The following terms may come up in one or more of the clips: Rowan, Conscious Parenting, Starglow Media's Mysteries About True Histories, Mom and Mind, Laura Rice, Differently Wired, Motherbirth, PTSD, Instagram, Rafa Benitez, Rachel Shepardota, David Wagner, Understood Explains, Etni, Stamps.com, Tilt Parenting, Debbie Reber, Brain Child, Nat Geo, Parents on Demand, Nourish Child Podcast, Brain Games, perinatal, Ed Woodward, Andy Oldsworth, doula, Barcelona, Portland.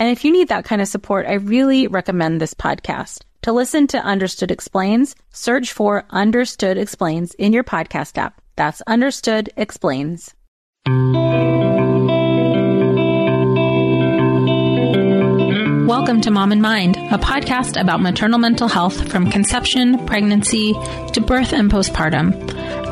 And if you need that kind of support, I really recommend this podcast. To listen to Understood Explains, search for Understood Explains in your podcast app. That's Understood Explains. Welcome to Mom and Mind, a podcast about maternal mental health from conception, pregnancy, to birth and postpartum.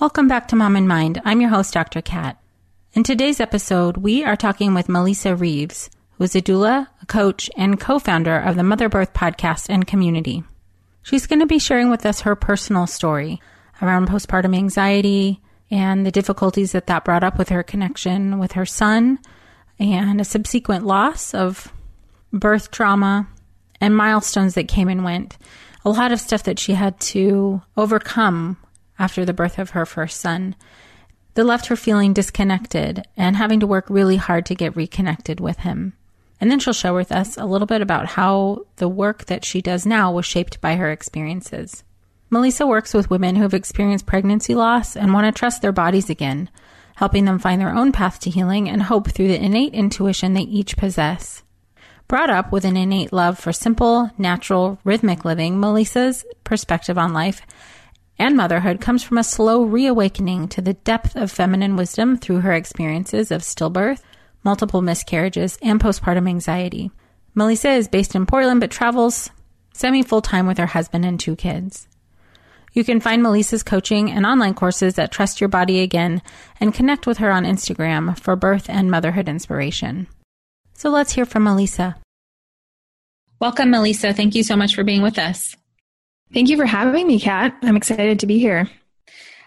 Welcome back to Mom and Mind. I'm your host, Dr. Kat. In today's episode, we are talking with Melissa Reeves, who is a doula, a coach, and co-founder of the Motherbirth podcast and community. She's going to be sharing with us her personal story around postpartum anxiety, and the difficulties that that brought up with her connection with her son, and a subsequent loss of birth trauma, and milestones that came and went. A lot of stuff that she had to overcome after the birth of her first son that left her feeling disconnected and having to work really hard to get reconnected with him. And then she'll share with us a little bit about how the work that she does now was shaped by her experiences. Melissa works with women who have experienced pregnancy loss and want to trust their bodies again, helping them find their own path to healing and hope through the innate intuition they each possess. Brought up with an innate love for simple, natural, rhythmic living, Melissa's perspective on life and motherhood comes from a slow reawakening to the depth of feminine wisdom through her experiences of stillbirth, multiple miscarriages, and postpartum anxiety. Melissa is based in Portland but travels semi-full-time with her husband and 2 kids. You can find Melissa's coaching and online courses at Trust Your Body Again and connect with her on Instagram for birth and motherhood inspiration. So let's hear from Melissa. Welcome, Melissa. Thank you so much for being with us. Thank you for having me, Kat. I'm excited to be here.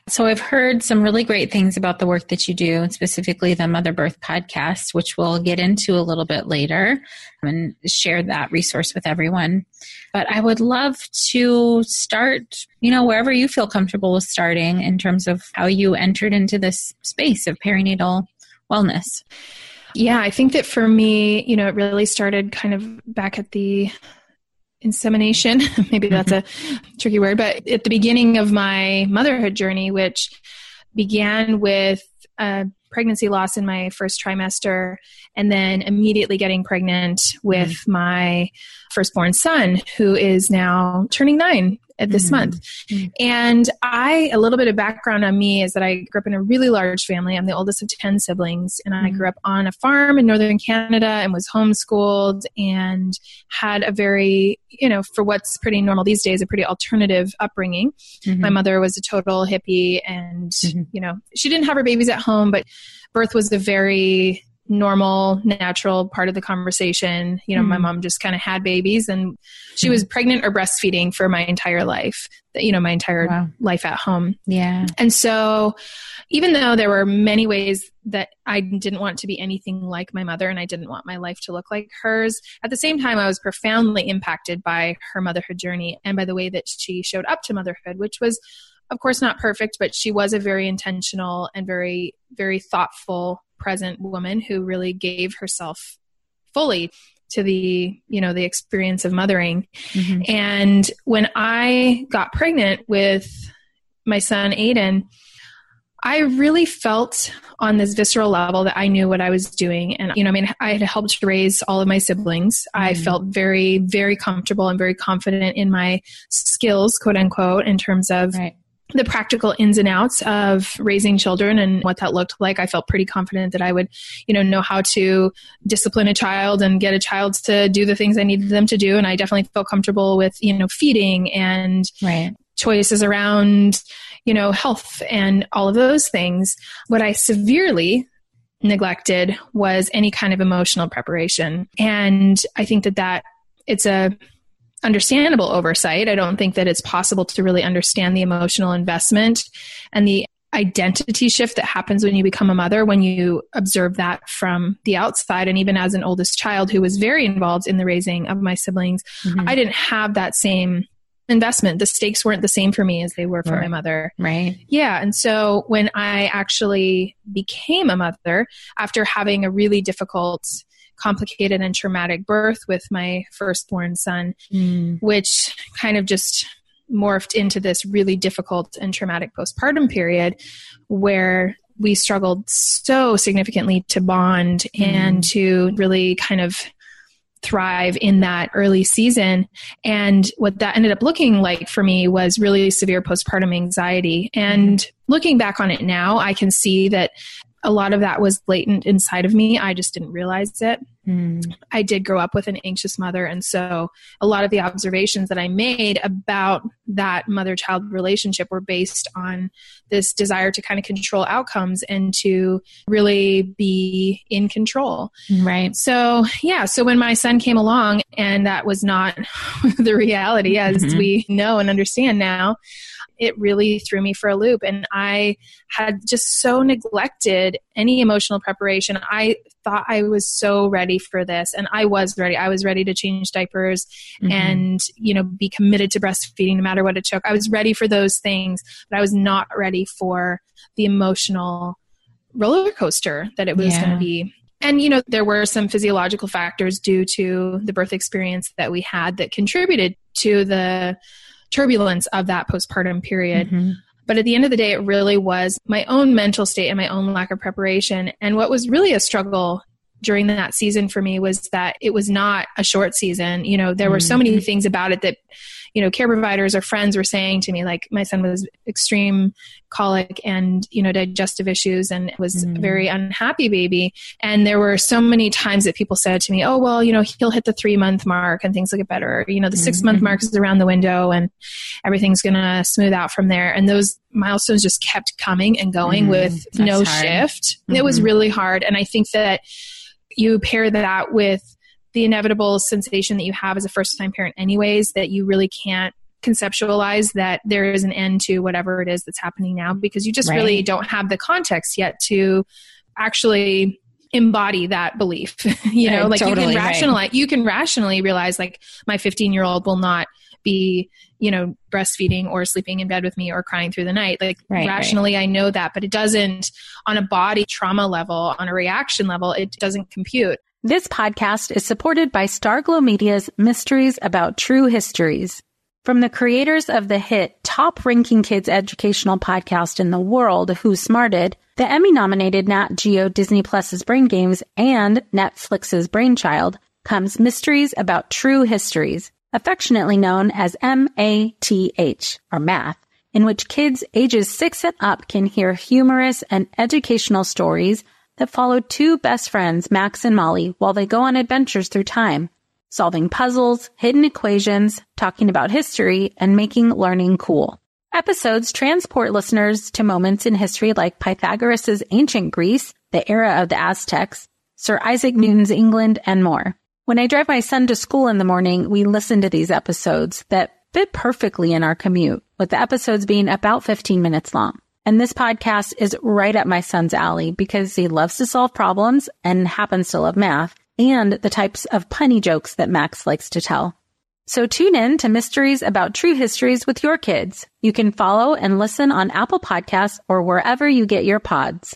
So I've heard some really great things about the work that you do, and specifically the Motherbirth podcast, which we'll get into a little bit later and share that resource with everyone. But I would love to start, wherever you feel comfortable with starting in terms of how you entered into this space of perinatal wellness. Yeah, I think that for me, it really started kind of back at the insemination, maybe that's a tricky word, but at the beginning of my motherhood journey, which began with pregnancy loss in my first trimester, and then immediately getting pregnant with my firstborn son, who is now turning 9 at this month. And a little bit of background on me is that I grew up in a really large family. I'm the oldest of 10 siblings, and I grew up on a farm in northern Canada and was homeschooled and had a very, for what's pretty normal these days, a pretty alternative upbringing. My mother was a total hippie, and, she didn't have her babies at home, but birth was a very normal, natural part of the conversation. My mom just kind of had babies, and she was pregnant or breastfeeding for my entire life, my entire life at home. Yeah. And so even though there were many ways that I didn't want to be anything like my mother, and I didn't want my life to look like hers, at the same time, I was profoundly impacted by her motherhood journey and by the way that she showed up to motherhood, which was, of course, not perfect, but she was a very intentional and very, very thoughtful, present woman who really gave herself fully to the, you know, the experience of mothering. Mm-hmm. And when I got pregnant with my son, Aiden, I really felt on this visceral level that I knew what I was doing. And, you know, I mean, I had helped raise all of my siblings. Mm-hmm. I felt very, very comfortable and very confident in my skills, quote unquote, in terms of the practical ins and outs of raising children and what that looked like. I felt pretty confident that I would, you know how to discipline a child and get a child to do the things I needed them to do. And I definitely felt comfortable with, you know, feeding and choices around, you know, health and all of those things. What I severely neglected was any kind of emotional preparation. And I think that it's a understandable oversight. I don't think that it's possible to really understand the emotional investment and the identity shift that happens when you become a mother, when you observe that from the outside. And even as an oldest child who was very involved in the raising of my siblings, mm-hmm. I didn't have that same investment. The stakes weren't the same for me as they were for my mother. Right. Yeah. And so when I actually became a mother, after having a really difficult, complicated, and traumatic birth with my firstborn son, which kind of just morphed into this really difficult and traumatic postpartum period where we struggled so significantly to bond and to really kind of thrive in that early season. And what that ended up looking like for me was really severe postpartum anxiety. And looking back on it now, I can see that a lot of that was latent inside of me. I just didn't realize it. I did grow up with an anxious mother. And so a lot of the observations that I made about that mother-child relationship were based on this desire to kind of control outcomes and to really be in control. Right. So, yeah. So when my son came along, and that was not the reality as we know and understand now, it really threw me for a loop. And I had just so neglected any emotional preparation. I thought I was so ready for this. And I was ready. I was ready to change diapers and, you know, be committed to breastfeeding no matter what it took. I was ready for those things, but I was not ready for the emotional roller coaster that it was going to be. And, you know, there were some physiological factors due to the birth experience that we had that contributed to the turbulence of that postpartum period. But at the end of the day, it really was my own mental state and my own lack of preparation. And what was really a struggle during that season for me was that it was not a short season. You know, there were so many things about it that, you know, care providers or friends were saying to me, like my son was extreme colic and, you know, digestive issues and was a very unhappy baby. And there were so many times that people said to me, oh, well, you know, he'll hit the 3-month mark and things will get better. You know, the 6-month mark is around the window and everything's going to smooth out from there. And those milestones just kept coming and going with no shift. It was really hard. And I think that you pair that with the inevitable sensation that you have as a first-time parent anyways, that you really can't conceptualize that there is an end to whatever it is that's happening now, because you just really don't have the context yet to actually embody that belief. You know, like totally, you can rationally realize, like, my 15-year-old will not be, you know, breastfeeding or sleeping in bed with me or crying through the night. Like rationally, I know that, but it doesn't on a body trauma level, on a reaction level, it doesn't compute. This podcast is supported by Starglow Media's Mysteries About True Histories. From the creators of the hit top-ranking kids educational podcast in the world, Who Smarted?, the Emmy-nominated Nat Geo Disney Plus's Brain Games, and Netflix's Brain Child, comes Mysteries About True Histories, affectionately known as MATH, or math, in which kids ages 6 and up can hear humorous and educational stories that follow two best friends, Max and Molly, while they go on adventures through time, solving puzzles, hidden equations, talking about history, and making learning cool. Episodes transport listeners to moments in history like Pythagoras' ancient Greece, the era of the Aztecs, Sir Isaac Newton's England, and more. When I drive my son to school in the morning, we listen to these episodes that fit perfectly in our commute, with the episodes being about 15 minutes long. And this podcast is right up my son's alley because he loves to solve problems and happens to love math and the types of punny jokes that Max likes to tell. So tune in to Mysteries About True Histories with your kids. You can follow and listen on Apple Podcasts or wherever you get your pods.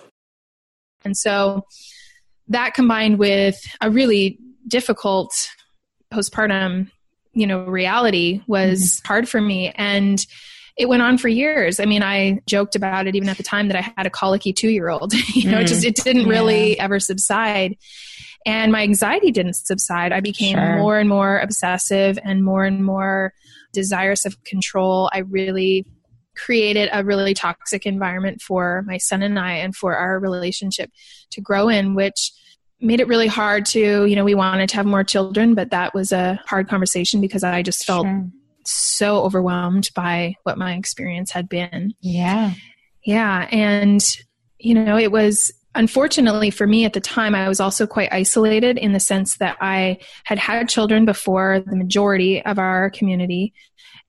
And so that, combined with a really difficult postpartum, reality, was hard for me. And it went on for years. I mean, I joked about it even at the time that I had a colicky 2-year-old, it didn't really ever subside. And my anxiety didn't subside. I became more and more obsessive and more desirous of control. I really created a really toxic environment for my son and I and for our relationship to grow in, which made it really hard to, we wanted to have more children, but that was a hard conversation because I just felt so overwhelmed by what my experience had been. Yeah. And, it was, unfortunately for me at the time, I was also quite isolated in the sense that I had had children before the majority of our community.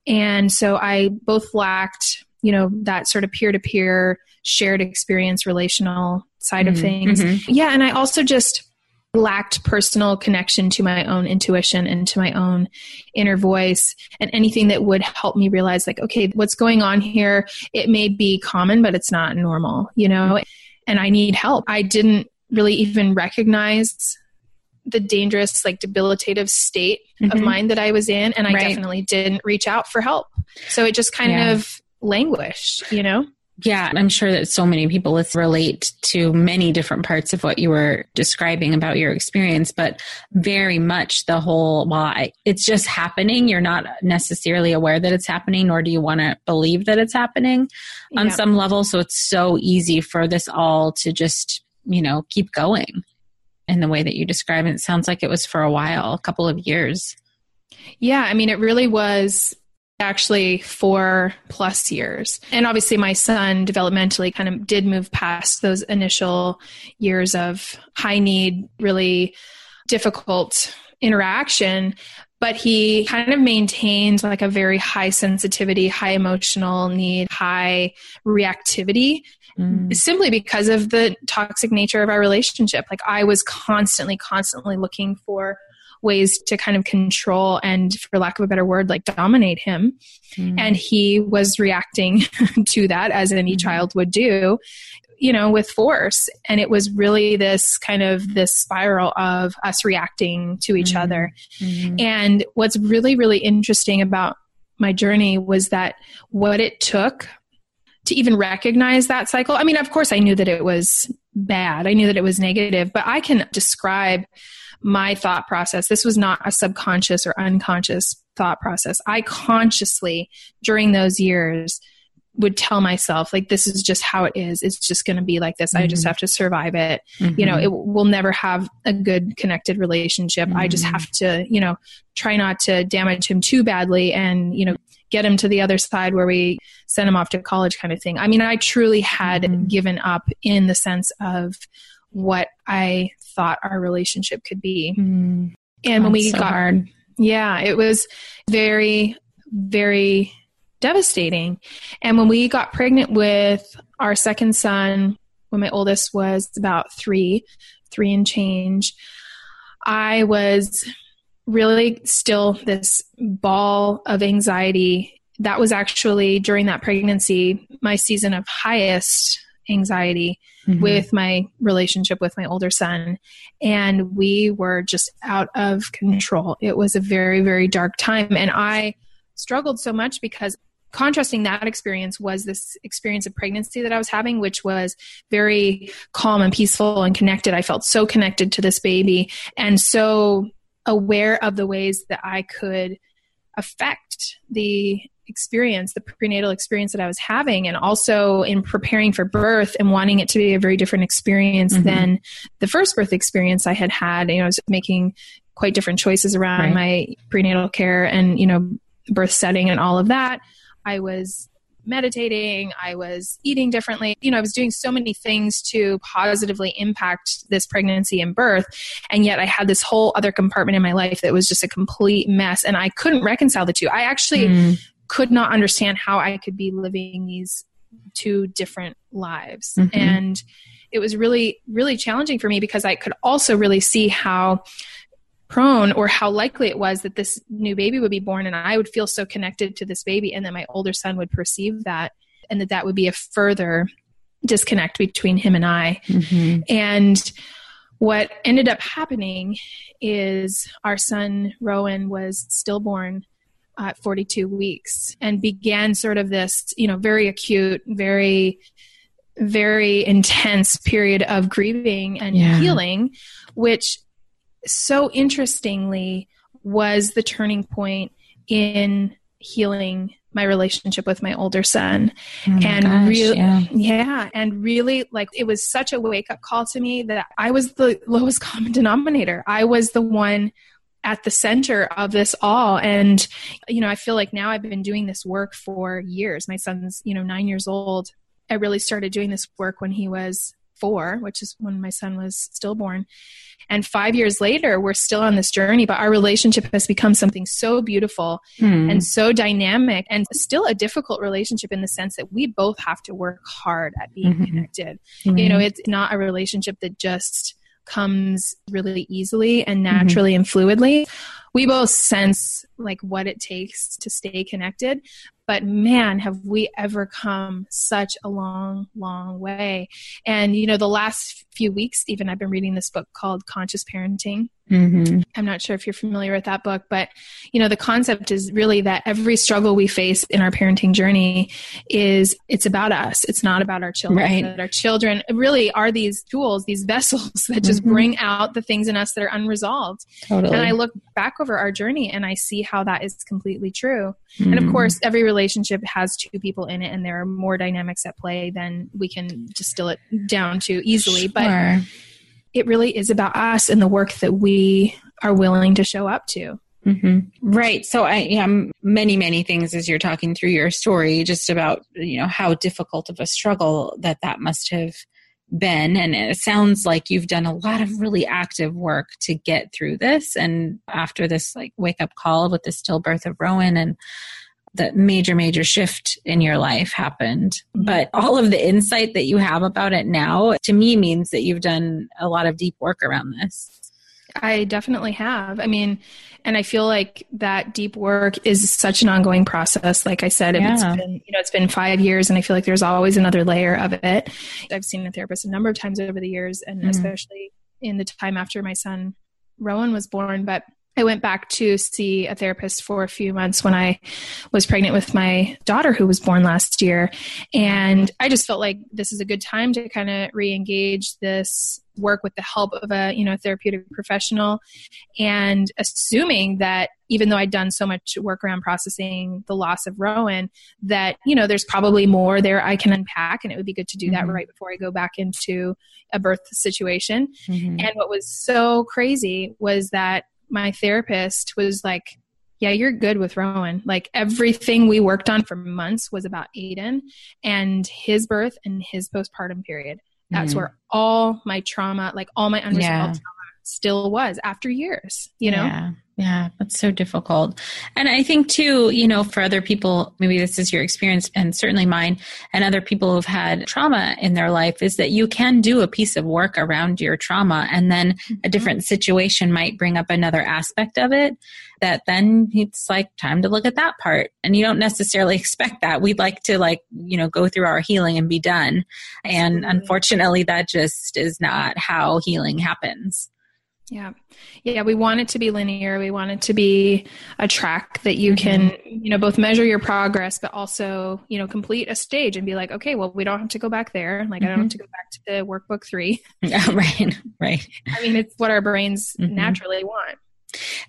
And so I both lacked, that sort of peer-to-peer, shared experience, relational side of things. Yeah, and I also just lacked personal connection to my own intuition and to my own inner voice and anything that would help me realize, like, okay, what's going on here? It may be common, but it's not normal, and I need help. I didn't really even recognize the dangerous, debilitative state of mind that I was in. And I definitely didn't reach out for help. So it just kind of languished, Yeah. I'm sure that so many people relate to many different parts of what you were describing about your experience, but very much the whole, it's just happening. You're not necessarily aware that it's happening, nor do you want to believe that it's happening on some level. So it's so easy for this all to just, keep going. In the way that you describe it, it sounds like it was for a while, a couple of years. Yeah. I mean, it really was actually 4+ years. And obviously my son developmentally kind of did move past those initial years of high need, really difficult interaction, but he kind of maintained a very high sensitivity, high emotional need, high reactivity. Simply because of the toxic nature of our relationship. I was constantly looking for ways to kind of control and, for lack of a better word, dominate him. And he was reacting to that as any child would do, with force. And it was really this spiral of us reacting to each other. And what's really, really interesting about my journey was that what it took to even recognize that cycle. I mean, of course I knew that it was bad. I knew that it was negative, but I can describe my thought process. This was not a subconscious or unconscious thought process. I consciously, during those years, would tell myself, this is just how it is. It's just going to be like this. I just have to survive it. It will never have a good connected relationship. I just have to, try not to damage him too badly and, get him to the other side where we send him off to college kind of thing. I mean, I truly had given up in the sense of what I thought our relationship could be. And when we got hard. Yeah, it was very, very devastating. And when we got pregnant with our second son, when my oldest was about three and change, I was really still this ball of anxiety. That was actually during that pregnancy, my season of highest anxiety with my relationship with my older son. And we were just out of control. It was a very, very dark time. And I struggled so much because contrasting that experience was this experience of pregnancy that I was having, which was very calm and peaceful and connected. I felt so connected to this baby and so aware of the ways that I could affect the experience, the prenatal experience that I was having, and also in preparing for birth and wanting it to be a very different experience mm-hmm. than the first birth experience I had had. You know, I was making quite different choices around right. my prenatal care and, you know, birth setting and all of that. I was meditating, I was eating differently. You know, I was doing so many things to positively impact this pregnancy and birth. And yet I had this whole other compartment in my life that was just a complete mess. And I couldn't reconcile the two. I actually could not understand how I could be living these two different lives. Mm-hmm. And it was really, really challenging for me because I could also really see how prone or how likely it was that this new baby would be born and I would feel so connected to this baby and that my older son would perceive that and that that would be a further disconnect between him and I. Mm-hmm. And what ended up happening is our son Rowan was stillborn at 42 weeks and began sort of this, you know, very acute, very, very intense period of grieving and healing, which so interestingly was the turning point in healing my relationship with my older son. And really, like, it was such a wake up call to me that I was the lowest common denominator. I was the one at the center of this all. And, you know, I feel like now I've been doing this work for years. My son's, you know, 9 years old. I really started doing this work when he was 4, which is when my son was stillborn. And 5 years later, we're still on this journey, but our relationship has become something so beautiful and so dynamic, and still a difficult relationship in the sense that we both have to work hard at being connected. Mm-hmm. You know, it's not a relationship that just comes really easily and naturally and fluidly. We both sense like what it takes to stay connected, but man, have we ever come such a long, long way. And, you know, the last few weeks, even I've been reading this book called Conscious Parenting. Mm-hmm. I'm not sure if you're familiar with that book, but, you know, the concept is really that every struggle we face in our parenting journey is, it's about us. It's not about our children. Right. That our children really are these tools, these vessels that just bring out the things in us that are unresolved. Totally. And I look back over our journey and I see how that is completely true. Mm-hmm. And of course, every relationship has two people in it and there are more dynamics at play than we can distill it down to easily. But it really is about us and the work that we are willing to show up to. Mm-hmm. Right. So I many, many things as you're talking through your story, just about, you know, how difficult of a struggle that must have been. And it sounds like you've done a lot of really active work to get through this. And after this like wake up call with the stillbirth of Rowan and that major, major shift in your life happened. But all of the insight that you have about it now, to me, means that you've done a lot of deep work around this. I definitely have. I mean, and I feel like that deep work is such an ongoing process. Like I said, it's been 5 years and I feel like there's always another layer of it. I've seen a therapist a number of times over the years, and especially in the time after my son Rowan was born. But I went back to see a therapist for a few months when I was pregnant with my daughter who was born last year. And I just felt like this is a good time to kind of re-engage this work with the help of a, you know, therapeutic professional, and assuming that even though I'd done so much work around processing the loss of Rowan, that, you know, there's probably more there I can unpack, and it would be good to do that right before I go back into a birth situation. Mm-hmm. And what was so crazy was that my therapist was like, yeah, you're good with Rowan. Like everything we worked on for months was about Aiden and his birth and his postpartum period. That's where all my trauma, like all my unresolved trauma still was after years, you know? Yeah. That's so difficult. And I think too, you know, for other people, maybe this is your experience and certainly mine and other people who've had trauma in their life, is that you can do a piece of work around your trauma, and then a different situation might bring up another aspect of it that then it's like time to look at that part. And you don't necessarily expect that. We'd like to, like, you know, go through our healing and be done. And unfortunately that just is not how healing happens. Yeah. We want it to be linear. We want it to be a track that you can, you know, both measure your progress, but also, you know, complete a stage and be like, okay, well, we don't have to go back there. Like, I don't have to go back to the workbook 3. Yeah, right. Right. I mean, it's what our brains naturally want.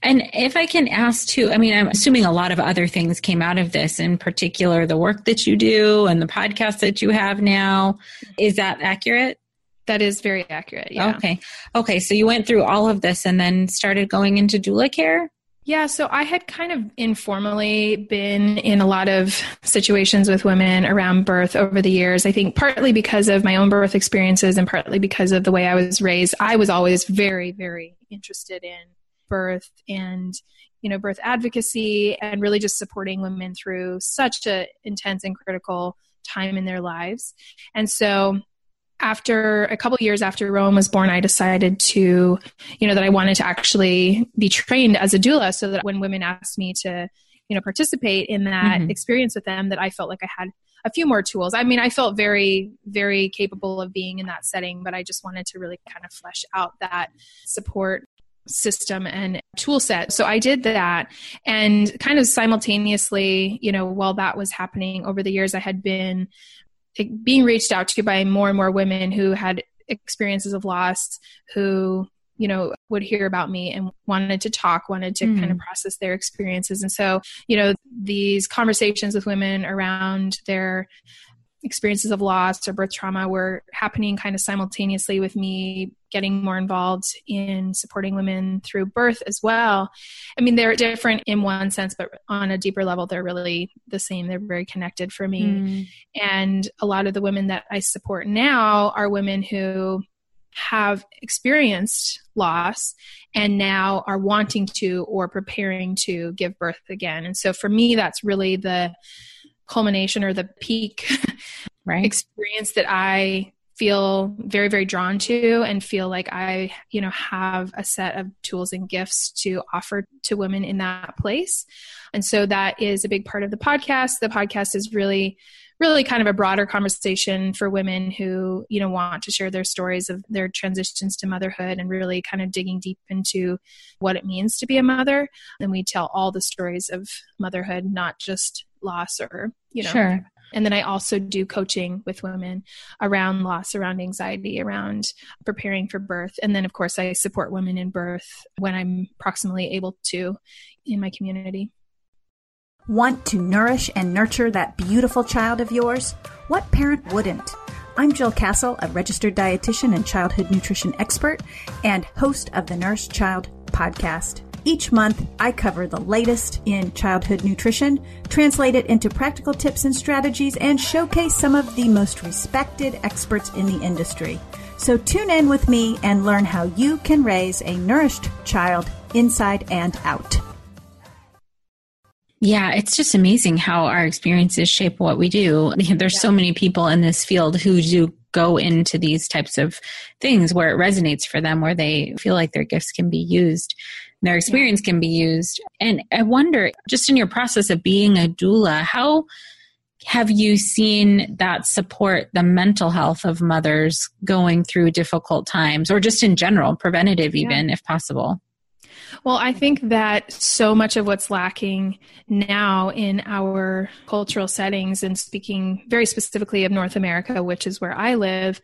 And if I can ask too, I mean, I'm assuming a lot of other things came out of this, in particular, the work that you do and the podcast that you have now. Is that accurate? That is very accurate. Yeah. Okay. So you went through all of this and then started going into doula care? Yeah. So I had kind of informally been in a lot of situations with women around birth over the years. I think partly because of my own birth experiences and partly because of the way I was raised, I was always very, very interested in birth and, you know, birth advocacy and really just supporting women through such an intense and critical time in their lives. And so after a couple of years after Rowan was born, I decided to, you know, that I wanted to actually be trained as a doula so that when women asked me to, you know, participate in that experience with them, that I felt like I had a few more tools. I mean, I felt very, very capable of being in that setting, but I just wanted to really kind of flesh out that support system and tool set. So I did that, and kind of simultaneously, you know, while that was happening over the years, I had been being reached out to by more and more women who had experiences of loss, who, you know, would hear about me and wanted to talk, wanted to kind of process their experiences. And so, you know, these conversations with women around their experiences of loss or birth trauma were happening kind of simultaneously with me getting more involved in supporting women through birth as well. I mean, they're different in one sense, but on a deeper level, they're really the same. They're very connected for me. And a lot of the women that I support now are women who have experienced loss and now are wanting to or preparing to give birth again. And so for me, that's really the culmination or the peak experience that I feel very, very drawn to and feel like I, you know, have a set of tools and gifts to offer to women in that place. And so that is a big part of the podcast. The podcast is really, really kind of a broader conversation for women who, you know, want to share their stories of their transitions to motherhood and really kind of digging deep into what it means to be a mother. And we tell all the stories of motherhood, not just loss or, you know, and then I also do coaching with women around loss, around anxiety, around preparing for birth. And then, of course, I support women in birth when I'm proximally able to in my community. Want to nourish and nurture that beautiful child of yours? What parent wouldn't? I'm Jill Castle, a registered dietitian and childhood nutrition expert and host of the Nourish Child Podcast. Each month, I cover the latest in childhood nutrition, translate it into practical tips and strategies, and showcase some of the most respected experts in the industry. So tune in with me and learn how you can raise a nourished child inside and out. Yeah, it's just amazing how our experiences shape what we do. There's so many people in this field who do go into these types of things where it resonates for them, where they feel like their gifts can be used. Their experience can be used. And I wonder, just in your process of being a doula, how have you seen that support the mental health of mothers going through difficult times, or just in general, preventative even, if possible? Well, I think that so much of what's lacking now in our cultural settings, and speaking very specifically of North America, which is where I live,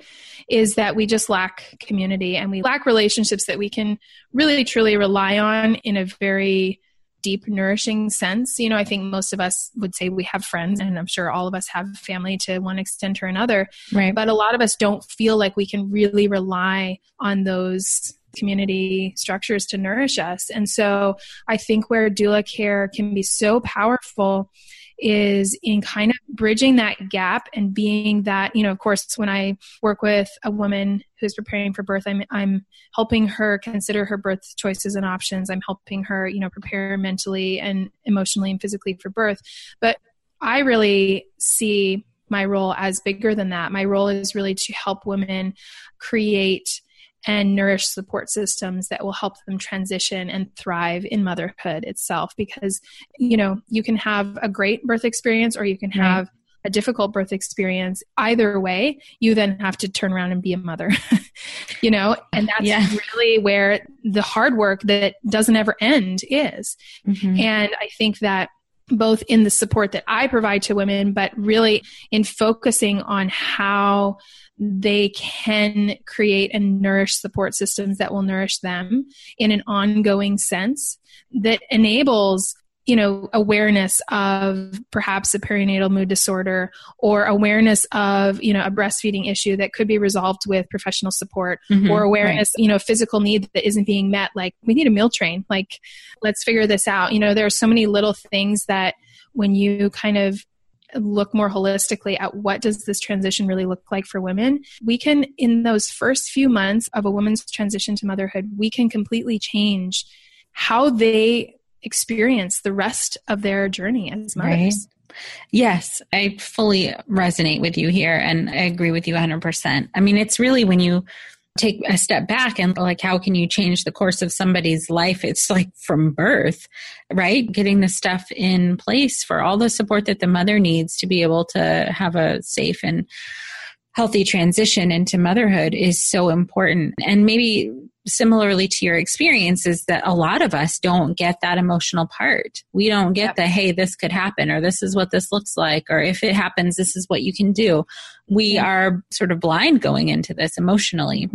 is that we just lack community and we lack relationships that we can really truly rely on in a very deep, nourishing sense. You know, I think most of us would say we have friends, and I'm sure all of us have family to one extent or another. Right. But a lot of us don't feel like we can really rely on those community structures to nourish us. And so I think where doula care can be so powerful is in kind of bridging that gap and being that, you know, of course, when I work with a woman who's preparing for birth, I'm helping her consider her birth choices and options. I'm helping her, you know, prepare mentally and emotionally and physically for birth. But I really see my role as bigger than that. My role is really to help women create and nourish support systems that will help them transition and thrive in motherhood itself. Because, you know, you can have a great birth experience or you can have a difficult birth experience, either way, you then have to turn around and be a mother, you know? And that's really where the hard work that doesn't ever end is. Mm-hmm. And I think that both in the support that I provide to women, but really in focusing on how they can create and nourish support systems that will nourish them in an ongoing sense that enables, you know, awareness of perhaps a perinatal mood disorder or awareness of, you know, a breastfeeding issue that could be resolved with professional support or awareness, you know, physical need that isn't being met. Like, we need a meal train. Like, let's figure this out. You know, there are so many little things that when you kind of look more holistically at what does this transition really look like for women, we can, in those first few months of a woman's transition to motherhood, we can completely change how they experience the rest of their journey as mothers. Right. Yes, I fully resonate with you here, and I agree with you 100%. I mean, it's really when you take a step back and like, how can you change the course of somebody's life? It's like from birth, right? Getting the stuff in place for all the support that the mother needs to be able to have a safe and healthy transition into motherhood is so important. And maybe similarly to your experience is that a lot of us don't get that emotional part. We don't get the, hey, this could happen, or this is what this looks like, or if it happens, this is what you can do. We are sort of blind going into this emotionally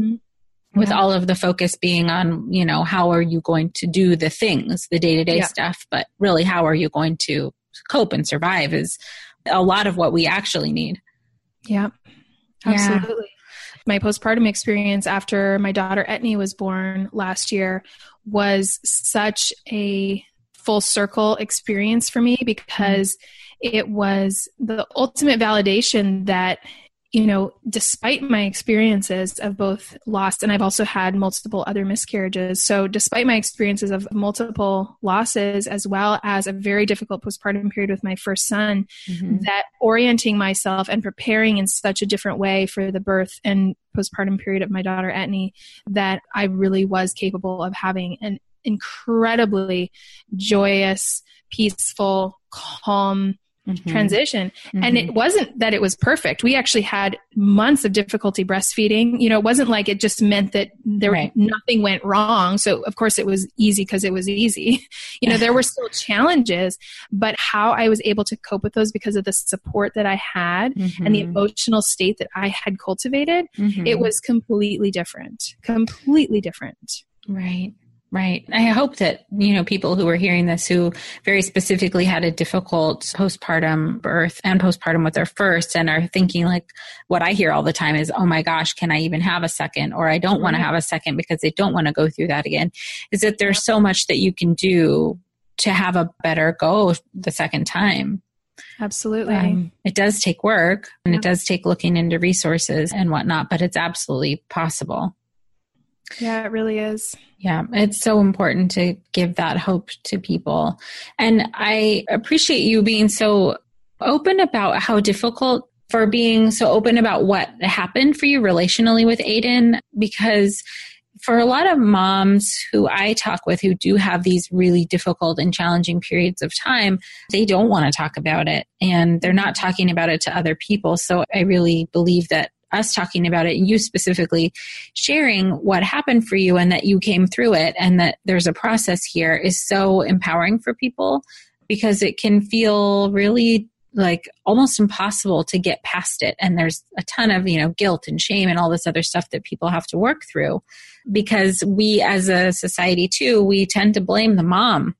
with all of the focus being on, you know, how are you going to do the things, the day-to-day stuff, but really how are you going to cope and survive is a lot of what we actually need. Yeah. Absolutely. My postpartum experience after my daughter Etni was born last year was such a full circle experience for me because it was the ultimate validation that, you know, despite my experiences of both loss, and I've also had multiple other miscarriages. So despite my experiences of multiple losses, as well as a very difficult postpartum period with my first son, that orienting myself and preparing in such a different way for the birth and postpartum period of my daughter, Etni, that I really was capable of having an incredibly joyous, peaceful, calm transition. And it wasn't that it was perfect. We actually had months of difficulty breastfeeding. You know, it wasn't like it just meant that there nothing went wrong. So of course it was easy because it was easy. You know, there were still challenges, but how I was able to cope with those because of the support that I had and the emotional state that I had cultivated, it was completely different. Right. Right. I hope that, you know, people who are hearing this who very specifically had a difficult postpartum birth and postpartum with their first and are thinking, like, what I hear all the time is, oh my gosh, can I even have a second? Or I don't want to have a second because they don't want to go through that again. Is that there's so much that you can do to have a better go the second time. Absolutely. It does take work and it does take looking into resources and whatnot, but it's absolutely possible. Yeah, it really is. Yeah, it's so important to give that hope to people. And I appreciate you being so open about how difficult, for being so open about what happened for you relationally with Aiden, because for a lot of moms who I talk with who do have these really difficult and challenging periods of time, they don't want to talk about it and they're not talking about it to other people. So I really believe that us talking about it, you specifically sharing what happened for you and that you came through it and that there's a process here is so empowering for people, because it can feel really like almost impossible to get past it. And there's a ton of, you know, guilt and shame and all this other stuff that people have to work through, because we as a society too, we tend to blame the mom,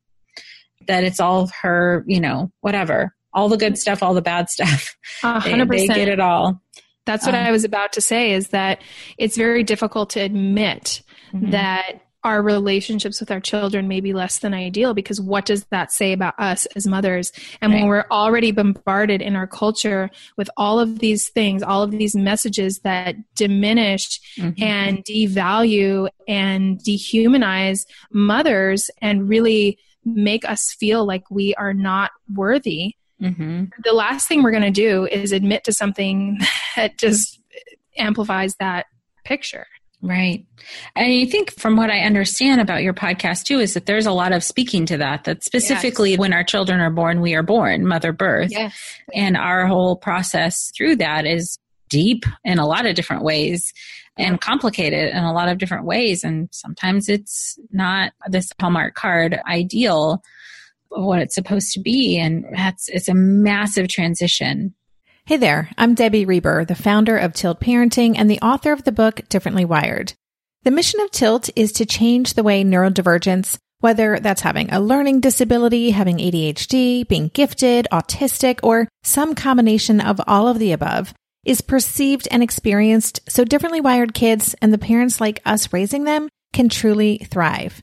that it's all her, you know, whatever, all the good stuff, all the bad stuff. 100%. They get it all. That's what I was about to say, is that it's very difficult to admit that our relationships with our children may be less than ideal, because what does that say about us as mothers? And when we're already bombarded in our culture with all of these things, all of these messages that diminish and devalue and dehumanize mothers and really make us feel like we are not worthy, the last thing we're going to do is admit to something that just amplifies that picture. Right. And I think from what I understand about your podcast too, is that there's a lot of speaking to that specifically yes. when our children are born, we are born, mother birth. Yes. And our whole process through that is deep in a lot of different ways and complicated in a lot of different ways. And sometimes it's not this Hallmark card ideal of what it's supposed to be. And it's a massive transition. Hey there, I'm Debbie Reber, the founder of Tilt Parenting and the author of the book, Differently Wired. The mission of Tilt is to change the way neurodivergence, whether that's having a learning disability, having ADHD, being gifted, autistic, or some combination of all of the above, is perceived and experienced so differently wired kids and the parents like us raising them can truly thrive.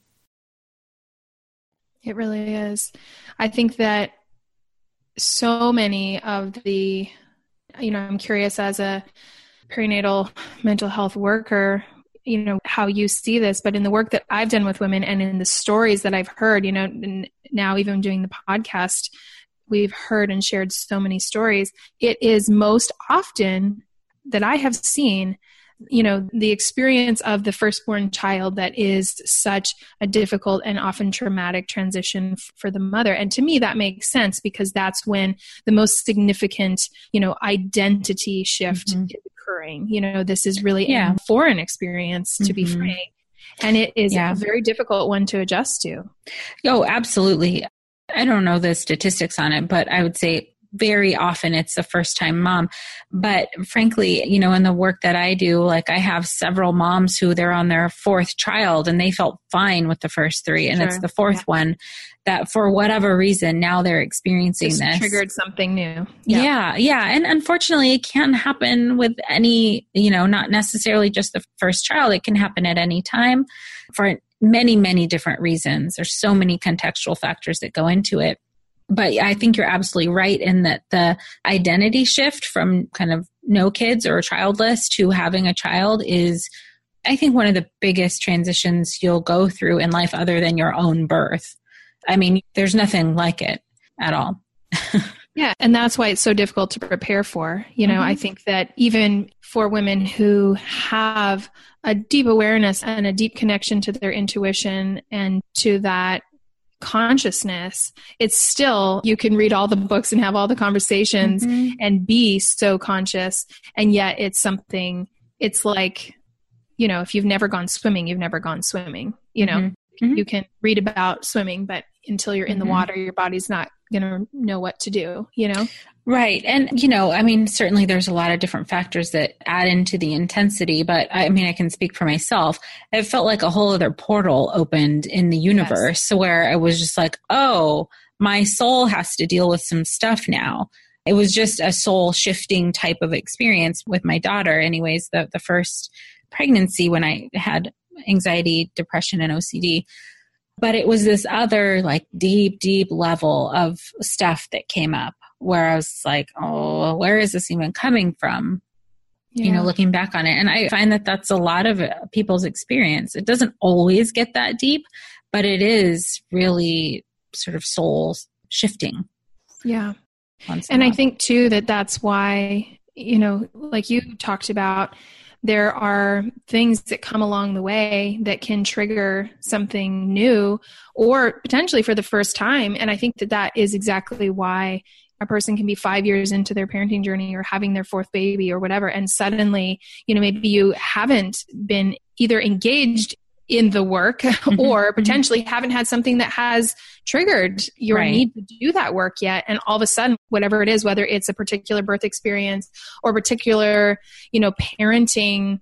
It really is. I think that so many of the, I'm curious as a perinatal mental health worker, how you see this, but in the work that I've done with women and in the stories that I've heard, now even doing the podcast, we've heard and shared so many stories. It is most often that I have seen the experience of the firstborn child that is such a difficult and often traumatic transition for the mother. And to me, that makes sense because that's when the most significant, identity shift is occurring. This is really a foreign experience, to be frank. And it is a very difficult one to adjust to. Oh, absolutely. I don't know the statistics on it, but I would say very often it's a first-time mom. But frankly, in the work that I do, I have several moms who they're on their fourth child and they felt fine with the first three. And it's the fourth one that for whatever reason, now they're experiencing this. Triggered something new. Yeah. And unfortunately, it can happen with any, not necessarily just the first child. It can happen at any time for many, many different reasons. There's so many contextual factors that go into it. But I think you're absolutely right in that the identity shift from kind of no kids or childless to having a child is, I think, one of the biggest transitions you'll go through in life other than your own birth. I mean, there's nothing like it at all. Yeah. And that's why it's so difficult to prepare for. I think that even for women who have a deep awareness and a deep connection to their intuition and to that consciousness, it's still, you can read all the books and have all the conversations and be so conscious. And yet it's like, if you've never gone swimming, you've never gone swimming. You can read about swimming, but until you're in the water, your body's not going to know what to do, Right. And, certainly there's a lot of different factors that add into the intensity, but I can speak for myself. It felt like a whole other portal opened in the universe where I was just like, oh, my soul has to deal with some stuff now. It was just a soul shifting type of experience with my daughter. Anyways, the first pregnancy when I had anxiety, depression, and OCD. But it was this other like deep, deep level of stuff that came up where I was like, oh, where is this even coming from? Yeah. You know, looking back on it. And I find that that's a lot of people's experience. It doesn't always get that deep, but it is really sort of soul shifting. Yeah. And I think too, that that's why, you know, like you talked about, there are things that come along the way that can trigger something new or potentially for the first time. And I think that that is exactly why a person can be 5 years into their parenting journey or having their fourth baby or whatever. And suddenly, you know, maybe you haven't been either engaged in the work or potentially haven't had something that has triggered your need to do that work yet. And all of a sudden, whatever it is, whether it's a particular birth experience or particular, you know, parenting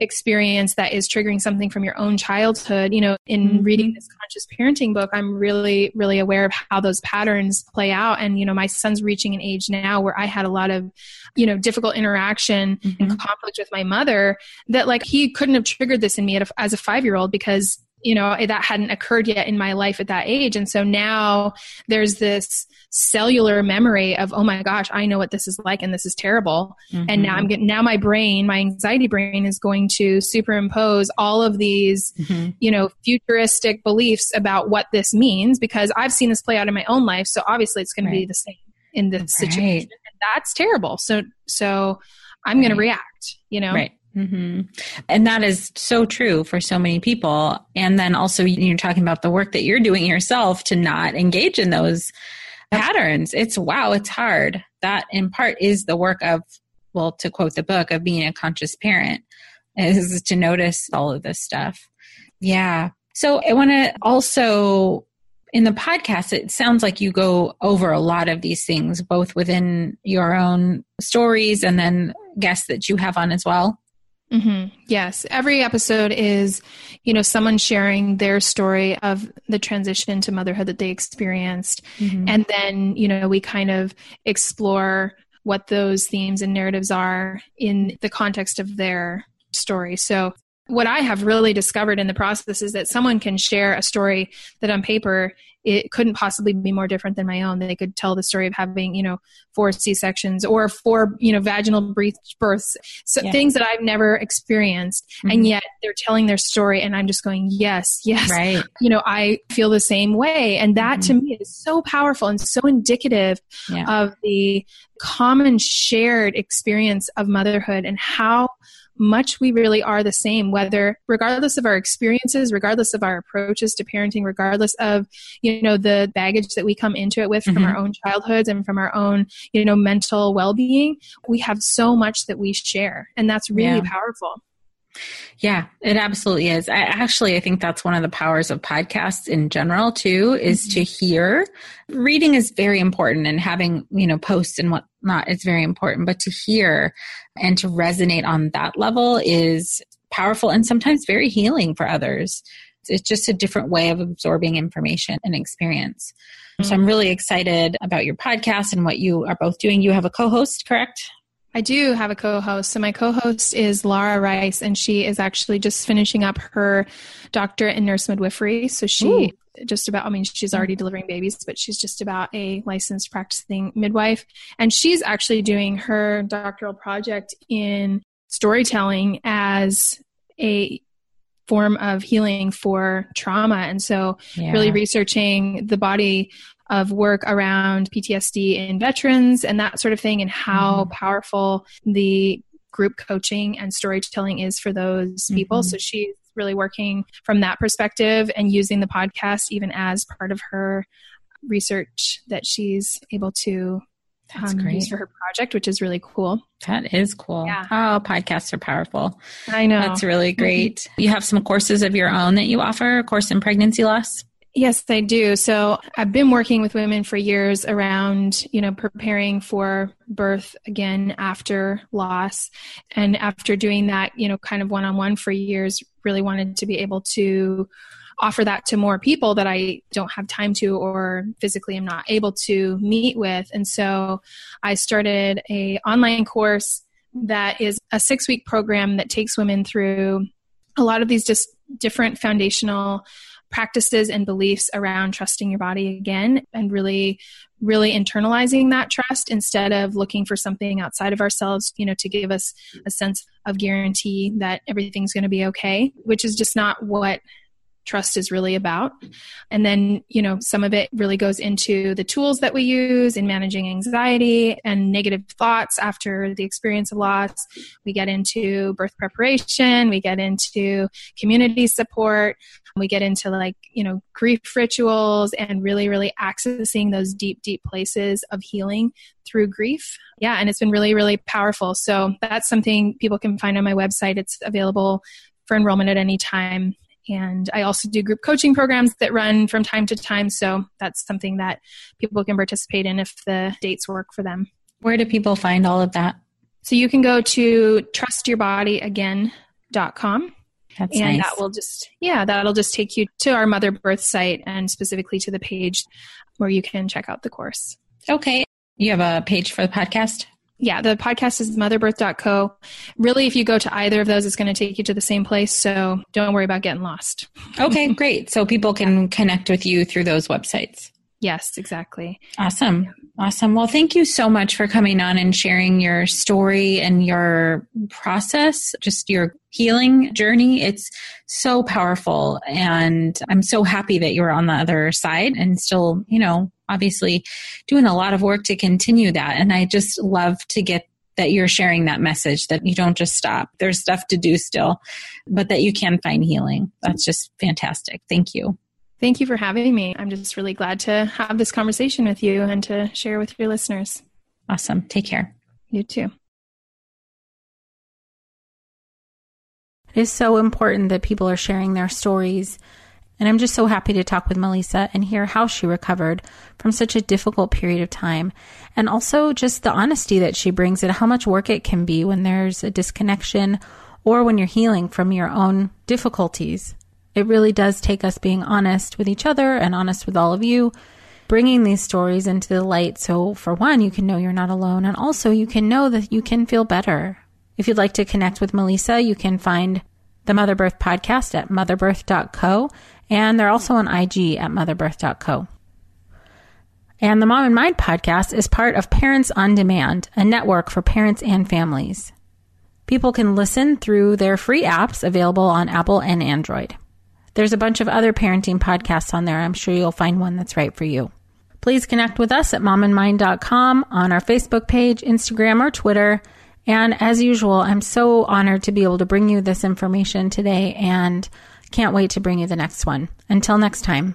experience that is triggering something from your own childhood, you know, in reading this Conscious Parenting book, I'm really, really aware of how those patterns play out. And, you know, my son's reaching an age now where I had a lot of, you know, difficult interaction and conflict with my mother that like he couldn't have triggered this in me as a 5-year-old because, you know, that hadn't occurred yet in my life at that age. And so now there's this cellular memory of, oh my gosh, I know what this is like and this is terrible. And now I'm getting, now my brain, my anxiety brain is going to superimpose all of these, you know, futuristic beliefs about what this means because I've seen this play out in my own life. So obviously it's going to be the same in this situation. And that's terrible. So I'm going to react, you know? And that is so true for so many people. And then also you're talking about the work that you're doing yourself to not engage in those patterns. It's wow, it's hard. That in part is the work of, well, to quote the book, of being a conscious parent, is to notice all of this stuff. Yeah. So I want to also, in the podcast, it sounds like you go over a lot of these things, both within your own stories and then guests that you have on as well. Yes. Every episode is, you know, someone sharing their story of the transition to motherhood that they experienced. And then, you know, we kind of explore what those themes and narratives are in the context of their story. So what I have really discovered in the process is that someone can share a story that on paper, it couldn't possibly be more different than my own. They could tell the story of having, you know, 4 C-sections or 4, you know, vaginal births, so things that I've never experienced. And yet they're telling their story and I'm just going, yes, yes. Right. You know, I feel the same way. And that to me is so powerful and so indicative of the common shared experience of motherhood and how much we really are the same, whether regardless of our experiences, regardless of our approaches to parenting, regardless of, you know, the baggage that we come into it with from our own childhoods and from our own, you know, mental well-being, we have so much that we share. And that's really powerful. Yeah, it absolutely is. I think that's one of the powers of podcasts in general too, is to hear. Reading is very important and having, you know, posts and whatnot is very important, but to hear and to resonate on that level is powerful and sometimes very healing for others. It's just a different way of absorbing information and experience. So I'm really excited about your podcast and what you are both doing. You have a co-host, correct? I do have a co-host. So my co-host is Laura Rice, and she is actually just finishing up her doctorate in nurse midwifery. So she she's already delivering babies, but she's just about a licensed practicing midwife. And she's actually doing her doctoral project in storytelling as a form of healing for trauma. And so really researching the body of work around PTSD in veterans and that sort of thing, and how powerful the group coaching and storytelling is for those people. So she's really working from that perspective and using the podcast even as part of her research that she's able to use for her project, which is really cool. That is cool. Yeah. Oh, podcasts are powerful. I know. That's really great. You have some courses of your own that you offer, a course in pregnancy loss? Yes, I do. So I've been working with women for years around, you know, preparing for birth again after loss. And after doing that, you know, kind of one-on-one for years, really wanted to be able to offer that to more people that I don't have time to or physically am not able to meet with. And so I started an online course that is a 6-week program that takes women through a lot of these just different foundational practices and beliefs around trusting your body again and really, really internalizing that trust instead of looking for something outside of ourselves, you know, to give us a sense of guarantee that everything's going to be okay, which is just not what trust is really about. And then, you know, some of it really goes into the tools that we use in managing anxiety and negative thoughts after the experience of loss. We get into birth preparation, we get into community support, we get into like, you know, grief rituals and really, really accessing those deep, deep places of healing through grief. Yeah. And it's been really, really powerful. So that's something people can find on my website. It's available for enrollment at any time. And I also do group coaching programs that run from time to time. So that's something that people can participate in if the dates work for them. Where do people find all of that? So you can go to trustyourbodyagain.com. That's and nice. That will just, yeah, that'll just take you to our Motherbirth site and specifically to the page where you can check out the course. Okay. You have a page for the podcast? Yeah, the podcast is motherbirth.co. Really, if you go to either of those, it's going to take you to the same place. So don't worry about getting lost. Okay, great. So people can connect with you through those websites. Yes, exactly. Awesome. Awesome. Well, thank you so much for coming on and sharing your story and your process, just your healing journey. It's so powerful. And I'm so happy that you're on the other side and still, you know, obviously doing a lot of work to continue that. And I just love to get that you're sharing that message that you don't just stop. There's stuff to do still, but that you can find healing. That's just fantastic. Thank you. Thank you for having me. I'm just really glad to have this conversation with you and to share with your listeners. Awesome. Take care. You too. It is so important that people are sharing their stories. And I'm just so happy to talk with Melissa and hear how she recovered from such a difficult period of time. And also just the honesty that she brings and how much work it can be when there's a disconnection or when you're healing from your own difficulties. It really does take us being honest with each other and honest with all of you, bringing these stories into the light. So for one, you can know you're not alone. And also you can know that you can feel better. If you'd like to connect with Melissa, you can find the Motherbirth podcast at motherbirth.co. And they're also on IG at motherbirth.co. And the Mom and Mind podcast is part of Parents on Demand, a network for parents and families. People can listen through their free apps available on Apple and Android. There's a bunch of other parenting podcasts on there. I'm sure you'll find one that's right for you. Please connect with us at momandmind.com on our Facebook page, Instagram, or Twitter. And as usual, I'm so honored to be able to bring you this information today and can't wait to bring you the next one. Until next time.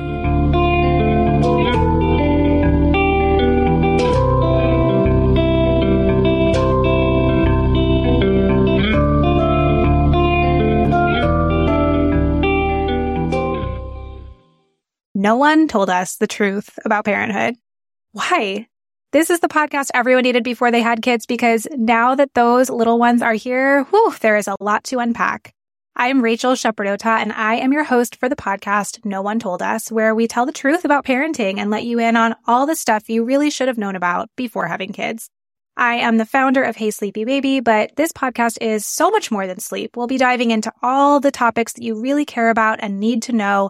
No one told us the truth about parenthood. Why? This is the podcast everyone needed before they had kids, because now that those little ones are here, whew, there is a lot to unpack. I'm Rachel Shepardota, and I am your host for the podcast No One Told Us, where we tell the truth about parenting and let you in on all the stuff you really should have known about before having kids. I am the founder of Hey Sleepy Baby, but this podcast is so much more than sleep. We'll be diving into all the topics that you really care about and need to know